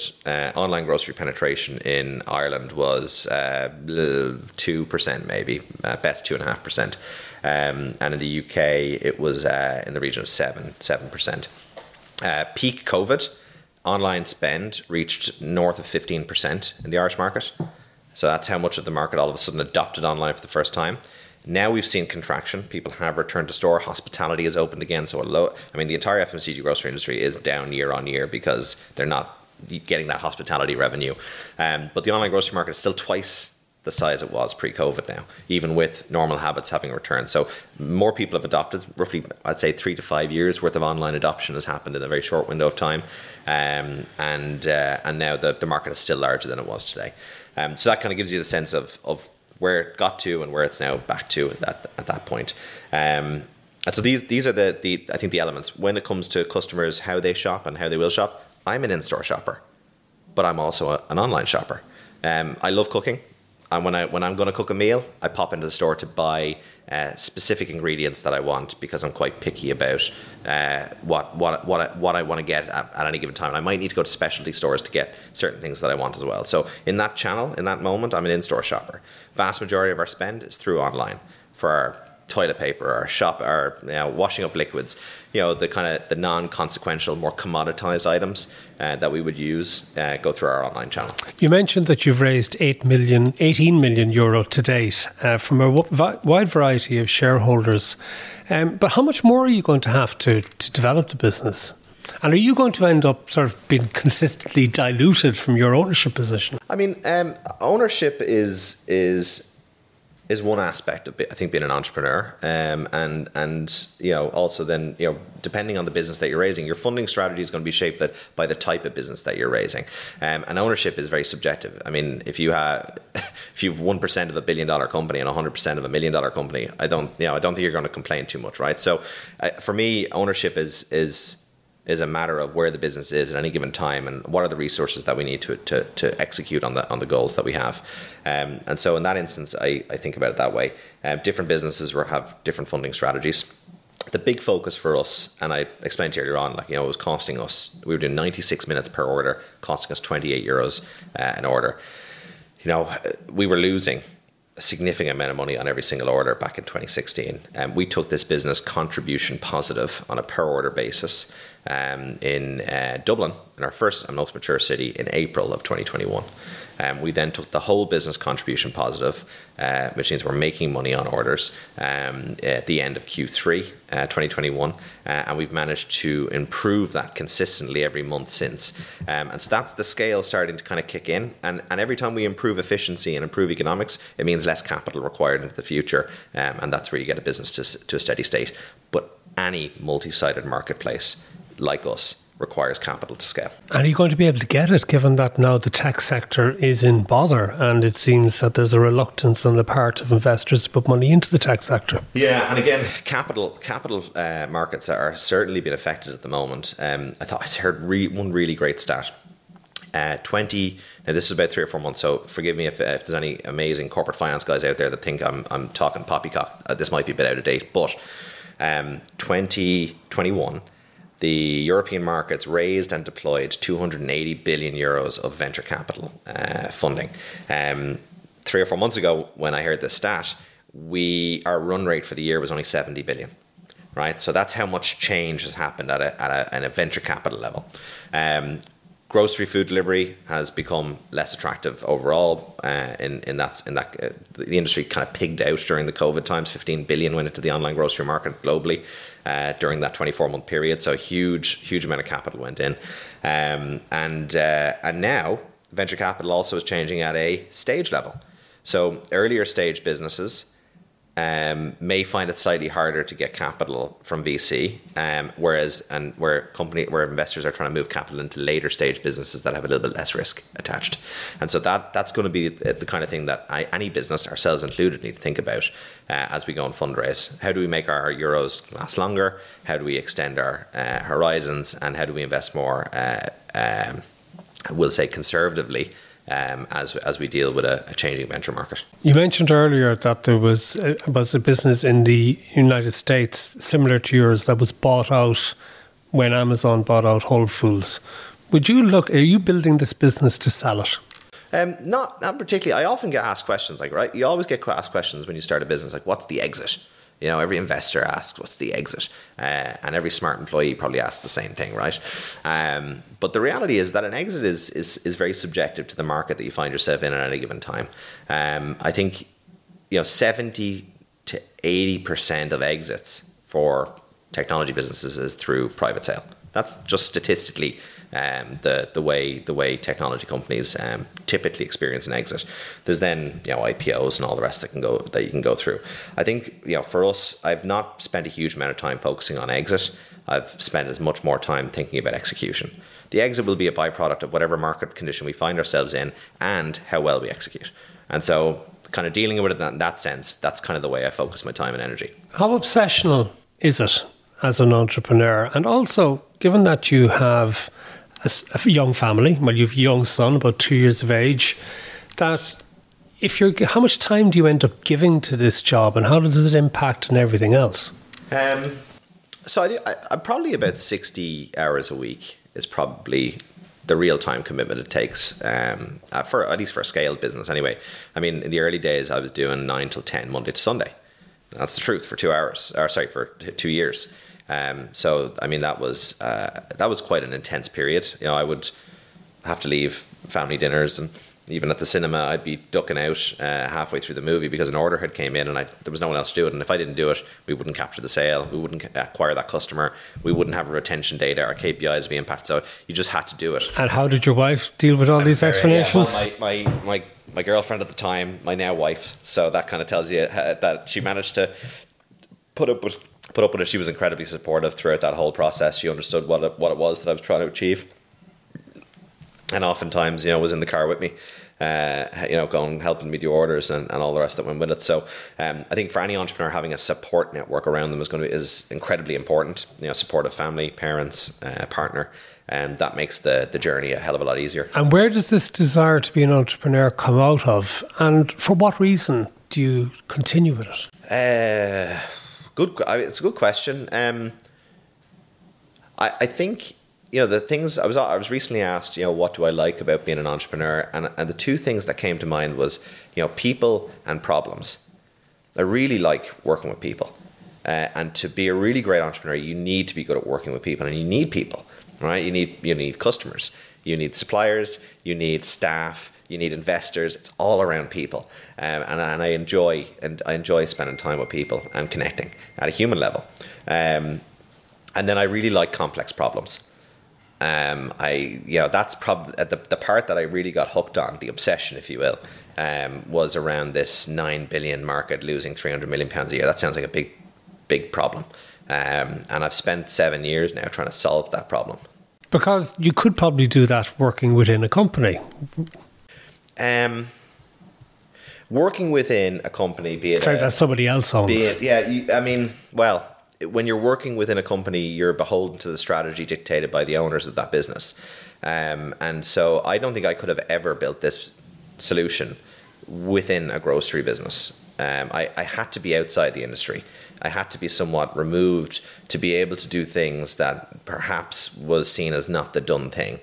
online grocery penetration in Ireland was 2% maybe, best 2.5%. And in the UK, it was in the region of 7%. Peak COVID, online spend reached north of 15% in the Irish market. So that's how much of the market all of a sudden adopted online for the first time. Now we've seen contraction. People have returned to store. Hospitality is opened again. The entire FMCG grocery industry is down year on year because they're not getting that hospitality revenue. But the online grocery market is still twice the size it was pre-COVID now, even with normal habits having returned. So more people have adopted. Roughly, I'd say 3 to 5 years worth of online adoption has happened in a very short window of time. And now the market is still larger than it was today. So that kind of gives you the sense of where it got to and where it's now back to at that point. And so these are the I think the elements. When it comes to customers, how they shop and how they will shop, I'm an in-store shopper, but I'm also an online shopper. I love cooking. And when I'm going to cook a meal, I pop into the store to buy specific ingredients that I want, because I'm quite picky about what I want to get at any given time. And I might need to go to specialty stores to get certain things that I want as well. So in that channel, in that moment, I'm an in-store shopper. Vast majority of our spend is through online for our toilet paper, our shop, our washing up liquids, the kind of the non-consequential, more commoditized items that we would use go through our online channel. You mentioned that you've raised 18 million euro to date from a wide variety of shareholders. But how much more are you going to have to develop the business? And are you going to end up sort of being consistently diluted from your ownership position? I mean, ownership is one aspect of, I think, being an entrepreneur, and also then depending on the business that you're raising, your funding strategy is going to be shaped that by the type of business that you're raising, and ownership is very subjective. I mean, if you've 1% of $1 billion company and 100% of $1 million company, I don't think you're going to complain too much, right? So, for me, ownership is a matter of where the business is at any given time, and what are the resources that we need to execute on the goals that we have, and so in that instance, I think about it that way. Different businesses will have different funding strategies. The big focus for us, and I explained to you earlier on, it was costing us. We were doing 96 minutes per order, costing us 28 euros an order. We were losing a significant amount of money on every single order back in 2016. We took this business contribution positive on a per order basis in Dublin, in our first and most mature city, in April of 2021. We then took the whole business contribution positive, which means we're making money on orders at the end of Q3 2021, and we've managed to improve that consistently every month since. And so that's the scale starting to kind of kick in, and every time we improve efficiency and improve economics, it means less capital required into the future, and that's where you get a business to a steady state. But any multi-sided marketplace like us requires capital to scale. And are you going to be able to get it, given that now the tech sector is in bother, and it seems that there's a reluctance on the part of investors to put money into the tech sector? Yeah, and again, capital markets are certainly being affected at the moment. I heard one really great stat. 20, now this is about 3 or 4 months, so forgive me if there's any amazing corporate finance guys out there that think I'm talking poppycock. This might be a bit out of date, but 2021, the European markets raised and deployed 280 billion euros of venture capital funding. 3 or 4 months ago, when I heard this stat, our run rate for the year was only 70 billion, right? So that's how much change has happened at a venture capital level. Grocery food delivery has become less attractive overall. The industry kind of pigged out during the COVID times. 15 billion went into the online grocery market globally during that 24-month period. So a huge amount of capital went in, and now venture capital also is changing at a stage level. So earlier stage businesses may find it slightly harder to get capital from VC, where investors are trying to move capital into later stage businesses that have a little bit less risk attached. And so that's going to be the kind of thing that any business, ourselves included, need to think about as we go and fundraise. How do we make our euros last longer? How do we extend our horizons? And how do we invest more, we'll say conservatively, as we deal with a changing venture market? You mentioned earlier that there was a business in the United States similar to yours that was bought out when Amazon bought out Whole Foods. Are you building this business to sell it? Not particularly. I often get asked questions you always get asked questions when you start a business, what's the exit? Every investor asks, what's the exit? And every smart employee probably asks the same thing, right? But the reality is that an exit is very subjective to the market that you find yourself in at any given time. I think 70 to 80% of exits for technology businesses is through private sale. That's just statistically the way technology companies typically experience an exit. There's then IPOs and all the rest that you can go through. I think for us, I've not spent a huge amount of time focusing on exit. I've spent as much more time thinking about execution. The exit will be a byproduct of whatever market condition we find ourselves in and how well we execute. And so, kind of dealing with it in that sense, that's kind of the way I focus my time and energy. How obsessional is it as an entrepreneur? And also, given that you have a young family, well, you've a young son, about 2 years of age, that if you're, how much time do you end up giving to this job, and how does it impact on everything else? So I'm probably about 60 hours a week is probably the real time commitment it takes, for at least for a scaled business anyway. I mean, in the early days, I was doing 9 till 10 Monday to Sunday. That's the truth, for 2 hours, or sorry, for 2 years. So I mean, that was quite an intense period. You know, I would have to leave family dinners, and even at the cinema, I'd be ducking out halfway through the movie because an order had came in, and there was no one else to do it. And if I didn't do it, we wouldn't capture the sale, we wouldn't acquire that customer, we wouldn't have retention data, our KPIs would be impacted. So you just had to do it. And how did your wife deal with all these explanations? Yeah, well, my girlfriend at the time, my now wife. So that kind of tells you that she managed to put up with it. She was incredibly supportive throughout that whole process. She understood what it was that I was trying to achieve. And oftentimes, you know, was in the car with me, you know, going, helping me do orders and all the rest that went with it. So I think for any entrepreneur, having a support network around them is incredibly important. You know, supportive family, parents, partner, and that makes the journey a hell of a lot easier. And where does this desire to be an entrepreneur come out of? And for what reason do you continue with it? It's a good question. I think, you know, the things I was recently asked, you know, what do I like about being an entrepreneur? And the two things that came to mind was, you know, people and problems. I really like working with people. And to be a really great entrepreneur, you need to be good at working with people, and you need people, right? You need customers, you need suppliers, you need staff, you need investors. It's all around people. And I enjoy spending time with people and connecting at a human level. And then I really like complex problems. That's probably the part that I really got hooked on, the obsession, if you will, was around this 9 billion market losing 300 million pounds a year. That sounds like a big, big problem. And I've spent 7 years now trying to solve that problem. Because you could probably do that working within a company. Working within a company, be it... Sorry, that's somebody else owns. When you're working within a company, you're beholden to the strategy dictated by the owners of that business. And so I don't think I could have ever built this solution within a grocery business. I had to be outside the industry. I had to be somewhat removed to be able to do things that perhaps was seen as not the done thing.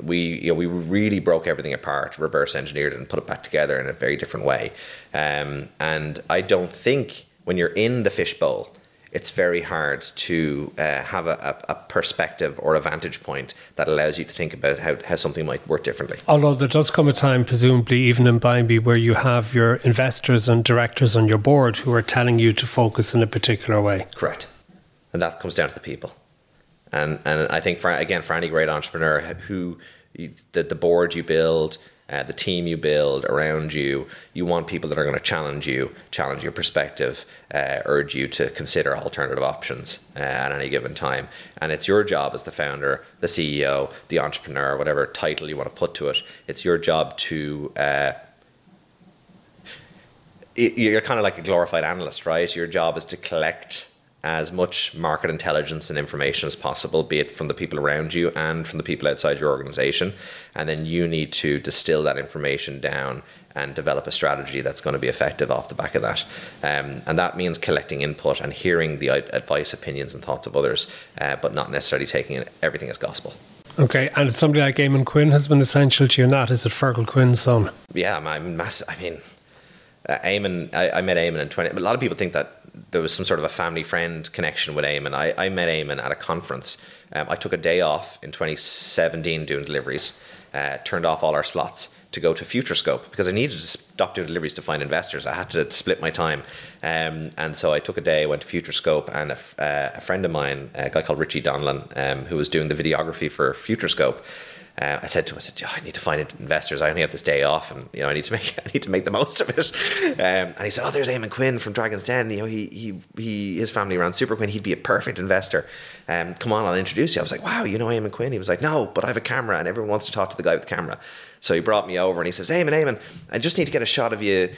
We really broke everything apart, reverse engineered it, and put it back together in a very different way. And I don't think when you're in the fishbowl, it's very hard to have a perspective or a vantage point that allows you to think about how something might work differently. Although there does come a time, presumably, even in Buymie, where you have your investors and directors on your board who are telling you to focus in a particular way. Correct. And that comes down to the people. And I think, for any great entrepreneur, the board you build... the team you build around you, you want people that are going to challenge your perspective, urge you to consider alternative options at any given time. And it's your job as the founder, the CEO, the entrepreneur, whatever title you want to put to it, it's your job to... you're kind of like a glorified analyst, right? Your job is to collect as much market intelligence and information as possible, be it from the people around you and from the people outside your organization. And then you need to distill that information down and develop a strategy that's going to be effective off the back of that. And that means collecting input and hearing the advice, opinions, and thoughts of others, but not necessarily taking everything as gospel. Okay, and somebody like Eamon Quinn has been essential to you in that. Is it Fergal Quinn's son? Yeah, I met Eamon in 20... A lot of people think that there was some sort of a family friend connection with Eamon. I met Eamon at a conference. I took a day off in 2017 doing deliveries, turned off all our slots to go to Futurescope because I needed to stop doing deliveries to find investors. I had to split my time. And so I took a day, went to Futurescope, and a friend of mine, a guy called Richie Donlan, who was doing the videography for Futurescope, I said to him, I need to find investors. I only have this day off, and you know, I need to make the most of it. And he said, there's Eamon Quinn from Dragon's Den. You know, his family ran Super Quinn. He'd be a perfect investor. Come on, I'll introduce you. I was like, wow, you know Eamon Quinn? He was like, no, but I have a camera, and everyone wants to talk to the guy with the camera. So he brought me over, and he says, Eamon, I just need to get a shot of you,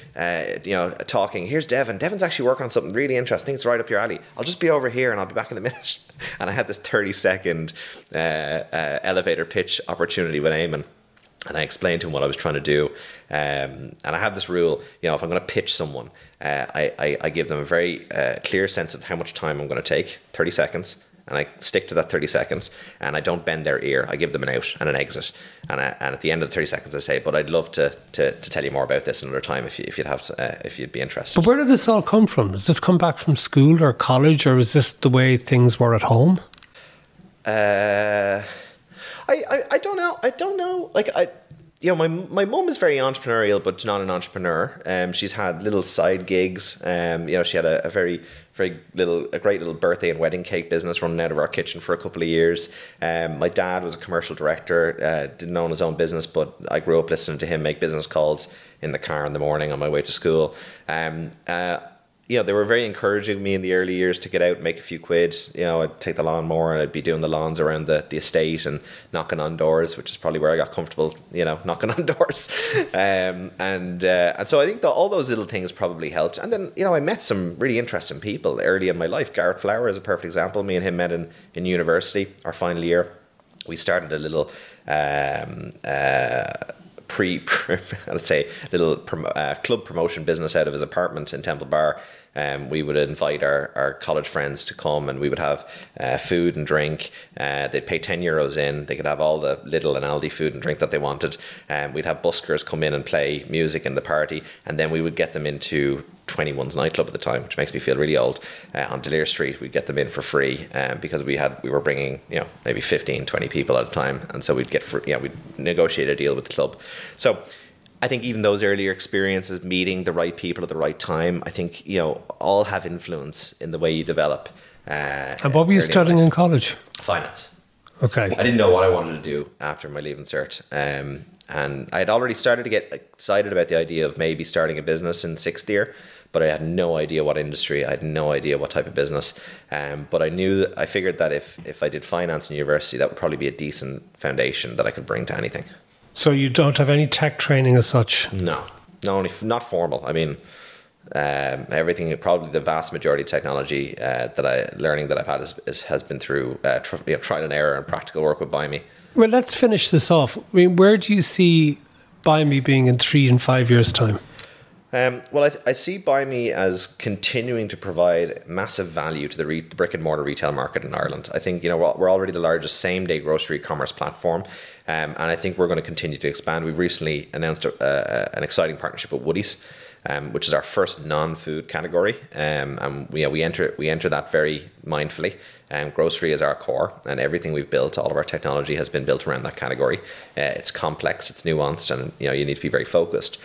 talking. Here's Devon. Devon's actually working on something really interesting. I think it's right up your alley. I'll just be over here, and I'll be back in a minute. And I had this 30-second elevator pitch opportunity with Eamon. And I explained to him what I was trying to do. And I have this rule, you know, if I'm going to pitch someone, I give them a very clear sense of how much time I'm going to take, 30 seconds. And I stick to that 30 seconds and I don't bend their ear. I give them an out and an exit. And at the end of the 30 seconds, I say, but I'd love to tell you more about this another time if you'd be interested. But where did this all come from? Does this come back from school or college, or is this the way things were at home? I don't know. My mum is very entrepreneurial, but not an entrepreneur. She's had little side gigs. She had a great little birthday and wedding cake business running out of our kitchen for a couple of years. My dad was a commercial director, didn't own his own business, but I grew up listening to him make business calls in the car in the morning on my way to school. They were very encouraging me in the early years to get out and make a few quid. You know, I'd take the lawnmower and I'd be doing the lawns around the estate and knocking on doors, which is probably where I got comfortable, knocking on doors. And so I think that all those little things probably helped. And then, I met some really interesting people early in my life. Gareth Flower is a perfect example. Me and him met in university, our final year. We started a little... club promotion business out of his apartment in Temple Bar. We would invite our college friends to come and we would have food and drink. They'd pay 10 euros in. They could have all the Lidl and Aldi food and drink that they wanted. We'd have buskers come in and play music in the party. And then we would get them into 21's nightclub at the time, which makes me feel really old, on Delir Street. We'd get them in for free because we were bringing maybe 15, 20 people at a time. And so we'd get free, we'd negotiate a deal with the club. So I think even those earlier experiences, meeting the right people at the right time, I think, all have influence in the way you develop. And what were you studying in college? Finance. Okay. I didn't know what I wanted to do after my Leaving Cert. And I had already started to get excited about the idea of maybe starting a business in sixth year, but I had no idea what industry, I had no idea what type of business. But I figured that if I did finance in university, that would probably be a decent foundation that I could bring to anything. So you don't have any tech training as such? No, not formal. I mean, everything, probably the vast majority of technology that I've had has been through trial and error and practical work with Buymie. Well, let's finish this off. I mean, where do you see Buymie being in 3 and 5 years' time? I see Buymie as continuing to provide massive value to the brick and mortar retail market in Ireland. I think, we're already the largest same-day grocery commerce platform, and I think we're going to continue to expand. We've recently announced an exciting partnership with Woody's, which is our first non-food category. We enter that very mindfully. Grocery is our core, and everything we've built, all of our technology has been built around that category. It's complex, it's nuanced, and you need to be very focused.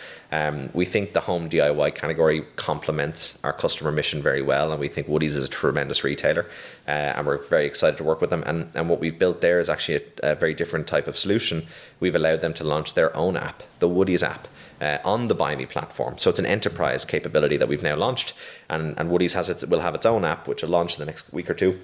We think the home DIY category complements our customer mission very well, and we think Woody's is a tremendous retailer, and we're very excited to work with them. And what we've built there is actually a very different type of solution. We've allowed them to launch their own app, the Woody's app, on the Buymie platform. So it's an enterprise capability that we've now launched, and Woody's will have its own app, which will launch in the next week or two.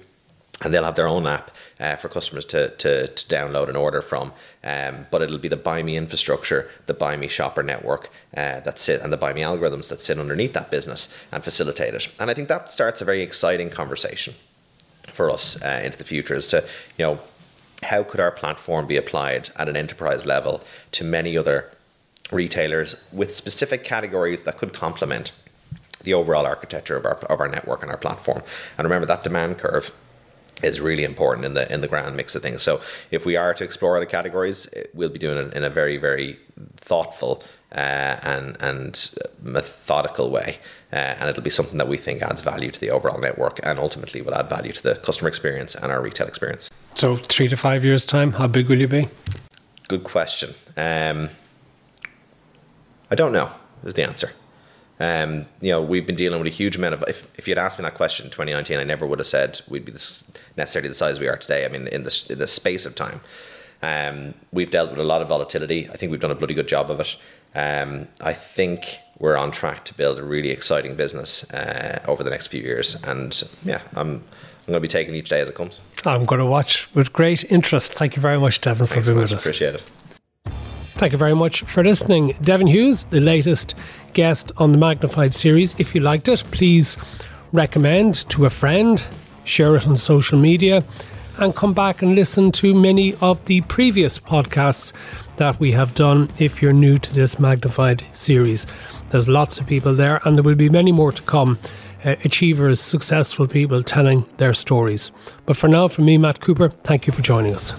And they'll have their own app for customers to download and order from. But it'll be the Buymie infrastructure, the Buymie shopper network and the Buymie algorithms that sit underneath that business and facilitate it. And I think that starts a very exciting conversation for us into the future as to, how could our platform be applied at an enterprise level to many other retailers with specific categories that could complement the overall architecture of our network and our platform. And remember, that demand curve is really important in the grand mix of things. So if we are to explore other categories, we'll be doing it in a very, very thoughtful and methodical way. And it'll be something that we think adds value to the overall network and ultimately will add value to the customer experience and our retail experience. So 3 to 5 years' time, how big will you be? Good question. I don't know is the answer. We've been dealing with a huge amount of, if you'd asked me that question in 2019, I never would have said we'd be necessarily the size we are today. I mean, in the space of time, we've dealt with a lot of volatility. I think we've done a bloody good job of it. I think we're on track to build a really exciting business over the next few years. And yeah, I'm going to be taking each day as it comes. I'm going to watch with great interest. Thank you very much, Devon, for being with us. Appreciate it. Thank you very much for listening. Devon Hughes, the latest guest on the Magnified series. If you liked it, please recommend to a friend, share it on social media, and come back and listen to many of the previous podcasts that we have done if you're new to this Magnified series. There's lots of people there and there will be many more to come. Achievers, successful people telling their stories. But for now, from me, Matt Cooper, thank you for joining us.